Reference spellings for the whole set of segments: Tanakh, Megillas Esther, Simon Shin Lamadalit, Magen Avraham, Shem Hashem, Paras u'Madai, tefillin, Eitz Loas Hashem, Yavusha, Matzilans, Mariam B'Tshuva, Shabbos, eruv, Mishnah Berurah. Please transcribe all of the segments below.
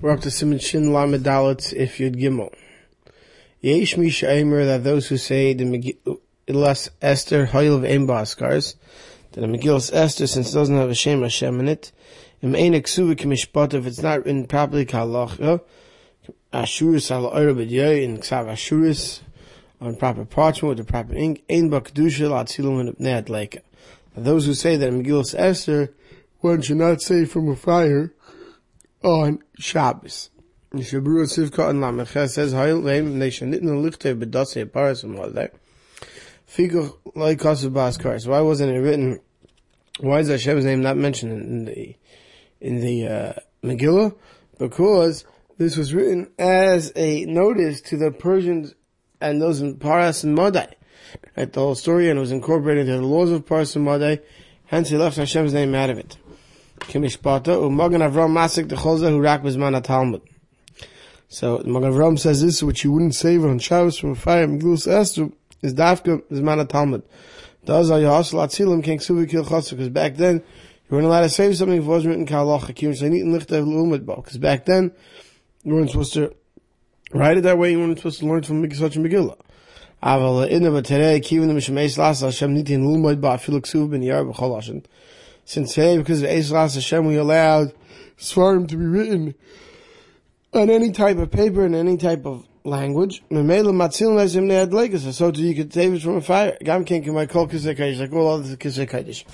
We're up to Simon Shin Lamadalit, if you'd gimel. Yesh misha aimer that those who say the Megillas Esther hoyl v'ein ba'askars, that the Megillas Esther, since it doesn't have a Shem Hashem in it, im ein eksuva k'mishpat, if it's not written properly k'halacha, ashuris al oira b'dyoy, in k'sav ashuris, on proper parchment with the proper ink, ein ba'kedusha l'atzilum and ibnei adleika. Those who say that Megillas Esther, one should not say from a fire, on Shabbos. The Shabru Sivka and Lamecha says, Hayl Leim, they shall nitna lichte bedase Paras u'Madai. Figuch loikasu ba'askaris. Why wasn't it written? Why is Hashem's name not mentioned in the Megillah? Because this was written as a notice to the Persians and those in Paras u'Madai. Right, the whole story, and it was incorporated into the laws of Paras u'Madai. Hence, he left Hashem's name out of it. Kimishpata u Magen Avraham masik decholza who rak bezman haTalmud. So Magen Avraham says this, which you wouldn't save on Shabbos from a fire. Megillas Esther is dafka bezman haTalmud. Does al yahasel atzilim king suvi kil chassu? Because back then you weren't allowed to save something if it wasn't written kalacha. Because back then you weren't supposed to write it that way. You weren't supposed to learn from such a Megillah. Since today, because of Eitz Loas Hashem, we allowed Svarim to be written on any type of paper and any type of language. So too, you could save it from a fire. Like all other Kisei Kodesh.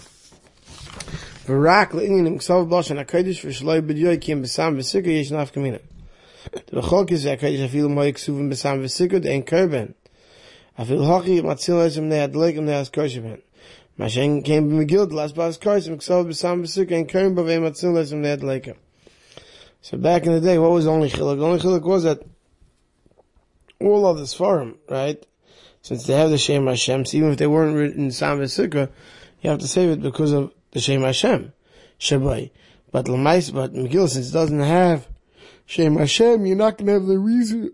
Mashen came from Megillah, the last bas karsim, Xel B'Sam B'Sukah, and Kerim B'Vei Matzilasm, they had like him. So back in the day, what was the only chiluk? The only chiluk was that all of this forum, right? Since they have the Shem Hashem, so even if they weren't written in Sam B'Sukah, you have to save it because of the Shem Hashem, Shabai. But Lamais, but Megillah, since it doesn't have Shem Hashem, you're not going to have the reason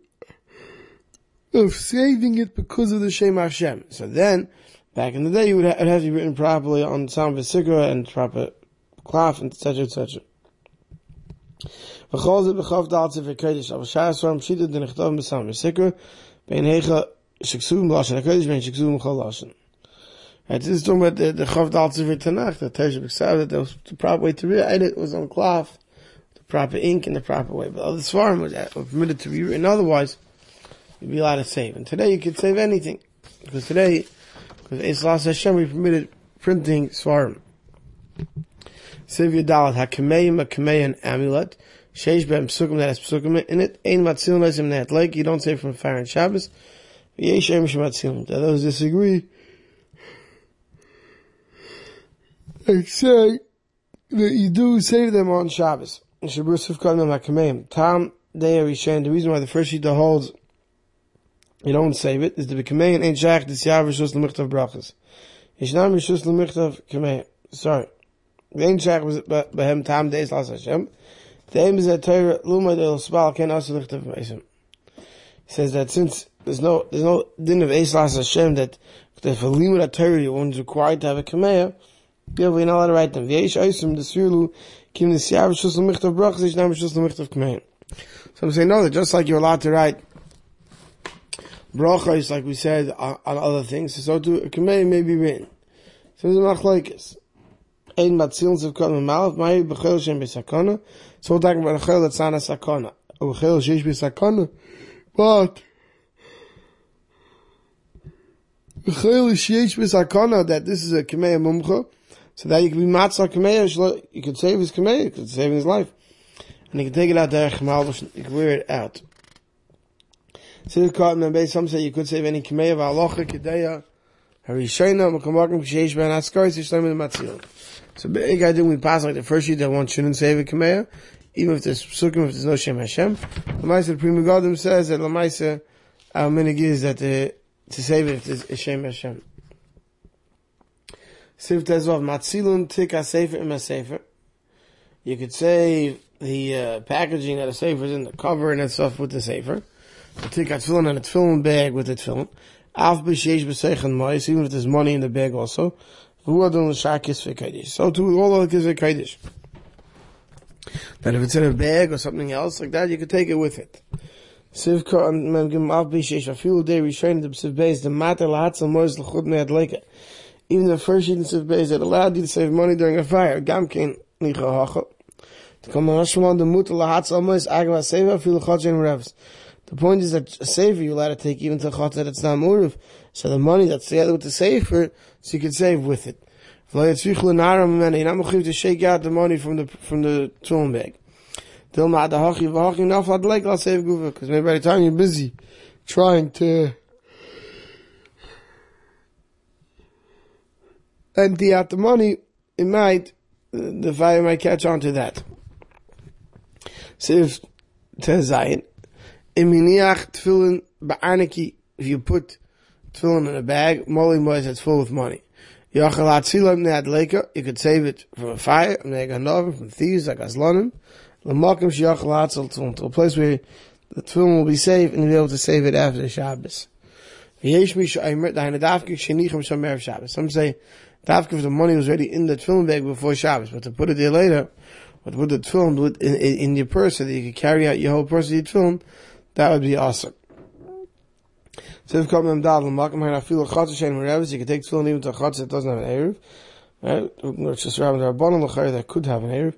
of saving it because of the Shem Hashem. So then, back in the day, you would it would have to be written properly on Sam V'Sikra and proper cloth, and etc., etc. Right, this is talking about the Chav Dal Tzivir Tanakh, the Tesh B'Ksav, that there was the proper way to write it was on cloth, the proper ink in the proper way. But other Svarim were permitted to be written, otherwise, you'd be allowed to save. And today, you could save anything. Because today, with Eitz Loas Hashem, we permitted printing Svarim. Siv Yadalat, HaKameim, HaKamei, an amulet, Sheish B'em Psukim, that has Psukim in it, Ein Matzilans, Im Nehat Lake, you don't say from Fire and Shabbos, V'yesh Eim Shematzilim. Those who disagree, they say that you do save them on Shabbos. Shabbat Sivkanim, HaKameim. Tom, they are Yishen. The reason why the first Shita holds you don't save it, is the B'Kamein ain't Shach, this Yav Rishus L'Michtav Brachas. Yishnam Rishus L'Michtav Kamein. Sorry. The ain't Shach was B'hem Tam Deis Las Hashem. The aim is that Torah Luma Del Spal Ken Asa L'Michtav Meisim. He says that since there's no din of Eitz Loas Hashem that for Lima Torah one's required to have a Kamein, people are not allowed to write them. V'yesh Oisim Desirlu Kim This Yav Rishus L'Michtav Brachas Yishnam Rishus L'Michtav Kamein. So I'm saying no, that just like you're allowed to write Bracha is like we said on other things, so too a Kamei may be written. So this is Machlokes. Ein Matzilans of Kol Malaf, Ma'ir B'Chel Shem B'Sakona. So we're talking about a Chel that's not a Sakona. A Chel Sheish B'Sakona. But a Chel Sheish B'Sakona, that this is a Kamei Mumcha. So that you can be Matzah Kamei, you could save his Kamei, you could save his life. And you can take it out there, you can wear it out. Some say you could save any Kamei of Alocha, Kedeya, Harishayna, Makamakam, Shesh, Ben Askaris, Yishlam, and Matzil. So, big idea when we pass like the first year that one shouldn't save a Kamei, even if there's Psukim, if there's no Shem Hashem. Lamaisa, the Prima Godim says that Lamaisa, our minig is that to save it if there's a Shem Hashem. Siv Tezvav, Matzilun, Tikka, Sefer, Ima Sefer. You could save the packaging that the Sefer is in, the cover and that stuff with the Sefer. The tikkun tefillin and a tefillin bag with the tefillin. Af b'sheish b'seichen mois, even if there's money in the bag also. So too with all other kisei kodesh. That if it's in a bag or something else like that, you could take it with it. Sivka and Memgimaf Bishesh, a few day we trained the Siv Beis, the Matel Hatzel Mois L'chud Me'adleika. Even the first sheet in Siv Beis that allowed you to save money during a fire, Gamkin Nicha Hochel. The point is that a safer you allow to take even to a chotz that it's not muruv. So the money that's together with the safer, so you can save with it. You're not mechuyev to shake out the money from the tefillin bag. Because maybe by the time you're busy trying to empty out the money, the fire might catch on to that. If you put tefillin in a bag, that's full with money, you could save it from a fire, from thieves like Azlanim, to a place where the tefillin will be safe and you'll be able to save it after Shabbos. Some say Dafka if the money was already in the tefillin bag before Shabbos, but to put it there later, but put the tefillin in your purse so that you could carry out your whole purse of your tefillin, that would be awesome. So if you come to you can take tefillin even to a chatz that doesn't have an eruv, right? It's just around the rabbanon l'chayr that could have an eruv.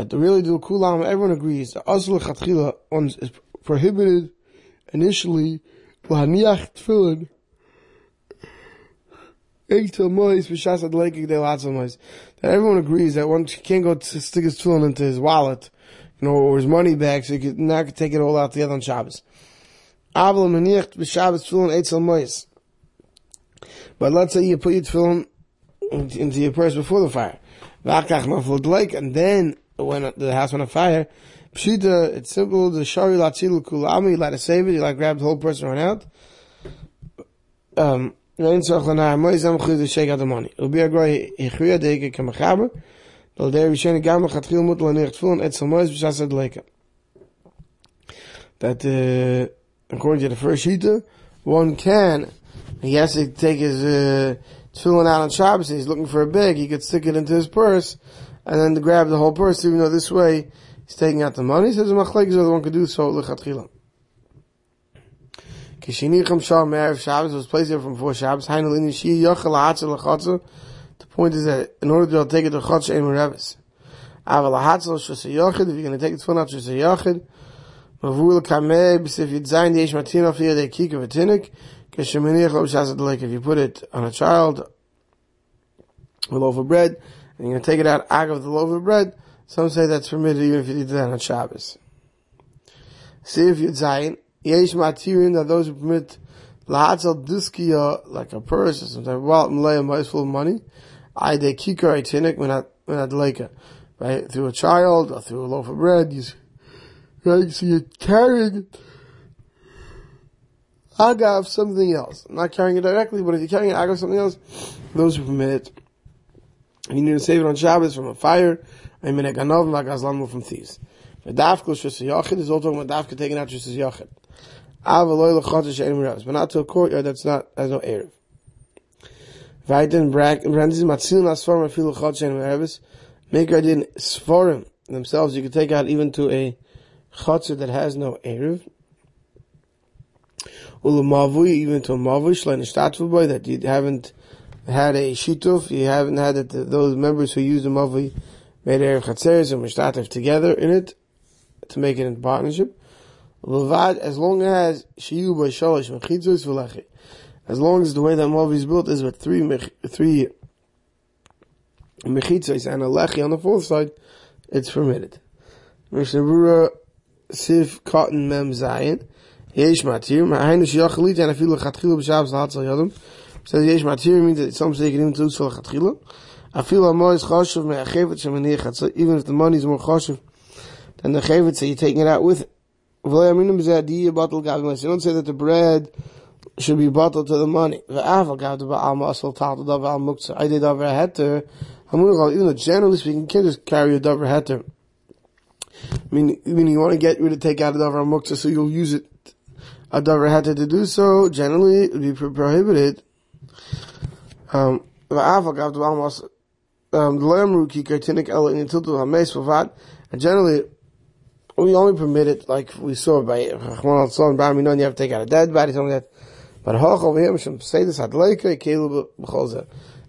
That the really do kulam, everyone agrees that asur l'chatchila is prohibited initially. To that everyone agrees that one can't go to stick his tefillin into his wallet, or his money bag, so he can not take it all out together on Shabbos. But let's say you put your tefillin into your purse before the fire, and then when the house went on fire, Pshita, it's simple, the Shari Latil Kulami, you like to save it, you like grab the whole person right out. To shake out the money. It'll be a great Ichria Deke Kamachaber, the Dervishan Gamma Katril Mutla Nirtful, and Etzamois Bishasad Leka. That, according to the first Shita, one can, he has to take his, tefillin out on Shabbos, and he's looking for a bag, he could stick it into his purse, and then grab the whole purse, even though this way, he's taking out the money. Says the Machlekes is the one could do so. Lechatchila. Kishinicham Shah Me'erev Shabbos was placed there from 4 Shabbos. Hainul Inishi Yochel Hatzel Lechatzel. The point is that in order to be able to take it to Chatz Ein Reves, Aval Hatzel Shusay Yochid. If you're going to take it from Shusay Yochid, Mavul Kameh B'Sif Yitzayin Deish Matina Fiyah Deikik of Atinik. Kishinicham Shazad Lake. If you put it on a child, a loaf of bread, and you're going to take it out of the loaf of bread. Some say that's permitted even if you did that on Shabbos. See if you're Zayin, Yesh Matirin, that those who permit Lahatzel Diskiya, like a purse or something, while Malay is full of money, Aide Kikar Itinik, when I'd like it, right? Through a child, or through a loaf of bread, right? So you're carrying Agav something else. I'm not carrying it directly, but if you're carrying Agav something else, those who permit, you need to save it on Shabbos from a fire, like Aslan from thieves. But Dafka Shusayachid is all talking about Dafka taking out Shusayachid. Avaloy Lachatish Emirabs, but not to a courtyard that's not, has no Erev. Vaitan Brandis Matzilans Sforim Afilu Chatish Emirabs. Make I didn't Sforim themselves, you could take out even to a Chatzir that has no Erev. Ulamavui, even to a Mavish, like a Shtatvu boy that you haven't had a Shituf, you haven't had it, those members who use the Mavui. Made Erev Chatzeres and Mishtatev together in it, to make it in partnership. Levad, as long as Shiyu by Shalosh Mechitzos V'Lechi, as long as the way that Mavi is built is with three Mechitzos and a Lechi on the fourth side, it's permitted. Mishnah Berurah Sif Cotton Mem Zayin, Yesh Matir, Ma'aynu Shiyachalit and Afilu Chatchilu B'Shabbos Lahatzel Yadam. Says Yesh Matir means that some say you can even do Tzol Chatchilu. Even if the money is more chashuv than the chevetz, so you're taking it out with it. You don't say that the bread should be bottled to the money. Even though generally speaking, you can't just carry a davar heter. Meaning you want to get rid of take out a davar muktzah, so you'll use it a davar heter to do so. Generally, it would be prohibited. And generally, we only permit it, like we saw by Chachman al Minon, you have to take out a dead body, something like that. But Hoch over here, Mishem say this, Adleika, Caleb, B'cholzer.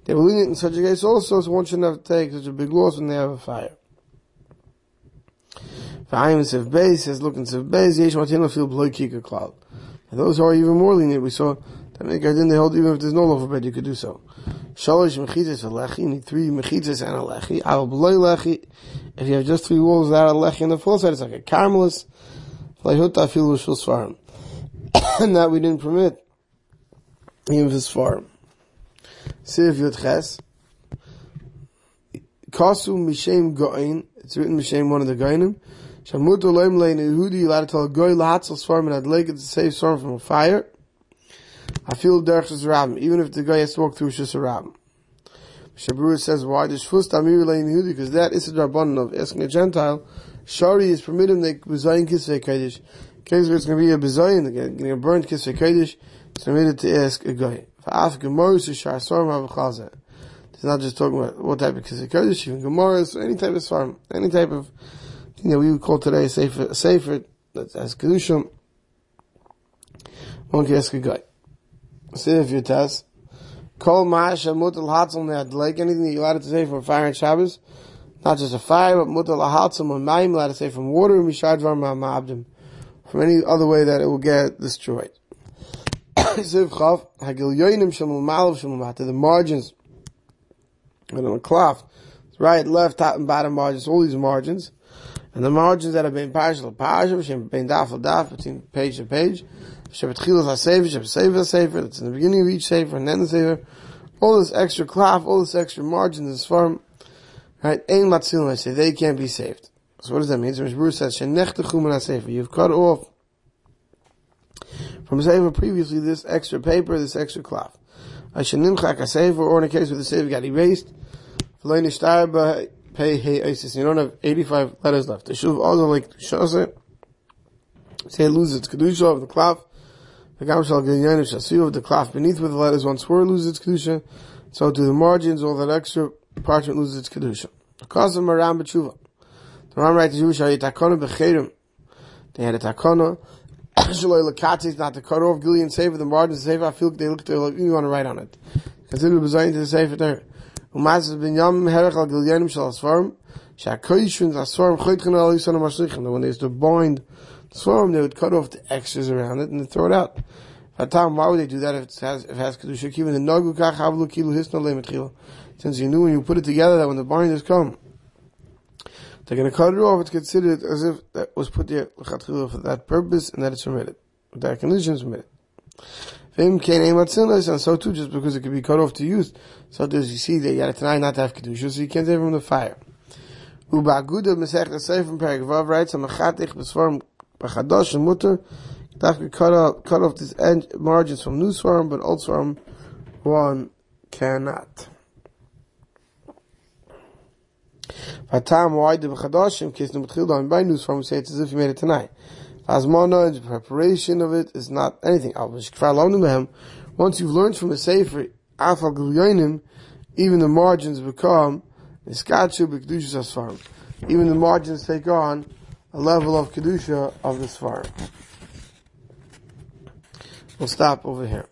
They were lenient in such a case also, so one shouldn't have to take such a big loss when they have a fire. And those who are even more lenient, we saw that they hold even if there's no loaf of bread, you could do so. You need 3 mechitzas and a lechi. Al b'loi lechi. If you have just 3 walls without a lechi on the full side, it's like a caramelist. And that we didn't permit, even if it's farm. Siv Yud Ches. Kasu Mishem Goin. It's written Mishem, one of the Goinim. Shamutu Leim Lein Yehudi. You're allowed to tell a Goy Lahatzel Sfarm and Adleik to save Sfarm from a fire. I feel Derech Shusarabim. Even if the Goy has to walk through Shusarabim. Shabrua says, why? Deshfus Tamir Lein Yehudi. Because that is the Rabbanon of asking a Gentile. Shari is permitted to Bezayin Kisvei Kodesh. Case where it's going to be a Bezayin, getting a burnt Kisvei Kodesh. It's permitted to ask a Goy. It's not just talking about what type of Kisvei Kodesh, even Gemara, so any type of farm, any type of thing that we would call today safer, that's as Kedushim. One can ask a guy. See if you test. Kol ma'asha mutal hatzim le'adleik, anything that you're allowed to say from fire and Shabbos, not just a fire, but mutal hatzim or mayim, allowed to say from water, mishad var ma'abdim, from any other way that it will get destroyed. The margins, and on the cloth, right, left, top, and bottom margins, all these margins, and the margins that have been partial, between daf and daf, between page to page, that's in the beginning of each sefer and then the sefer, all this extra cloth, all this extra margin, this form, right? Ein matzilans, I say they can't be saved. So what does that mean? So Mishmur says, you've cut off from Sefer previously this extra paper, this extra cloth. I should nimchak a Sefer, or in a case where the Sefer got erased, you don't have 85 letters left. The Shuv also like Shose, say it loses its Kedusha of the cloth, the Gam Shal Gilyan of Shasiv of the cloth beneath where the letters once were loses its Kedusha, so do the margins, all that extra parchment loses its Kedusha. Because of Mariam B'Tshuva, the Ram writes to Yavusha, Yitakona B'Cherim, they had a Takona, not to cut off Gillian Sefer, the margin Sefer, I feel they look there like you want to write on it. Consider Bezayin to the Sefer there. Umas ben Yam Herach al Gilyanim shall asfarm, Shakoishun asfarm Choitchen al Yisana Mashlichim. And when they used to bind the swarm, they would cut off the extras around it and then throw it out. At time, why would they do that if it has Kedusha? Even the Nagu Kach Havlu Kilu Hisna Lemetchil. Since you knew when you put it together that when the binders come, they're going to cut it off. It's considered as if that was put there for that purpose, and that it's permitted. That condition is permitted. And so too, just because it could be cut off to use, so does you see that you had a not to have kedusha, so you can't save from the fire. Cut off these margins from new swarm, but old swarm one cannot. Why the B'chadashim case number Childon by news from say it's as if you made it tonight. Asmana and the preparation of it is not anything. Once you've learned from the Sefer, even the margins become even the margins take on a level of Kedusha of this farm. We'll stop over here.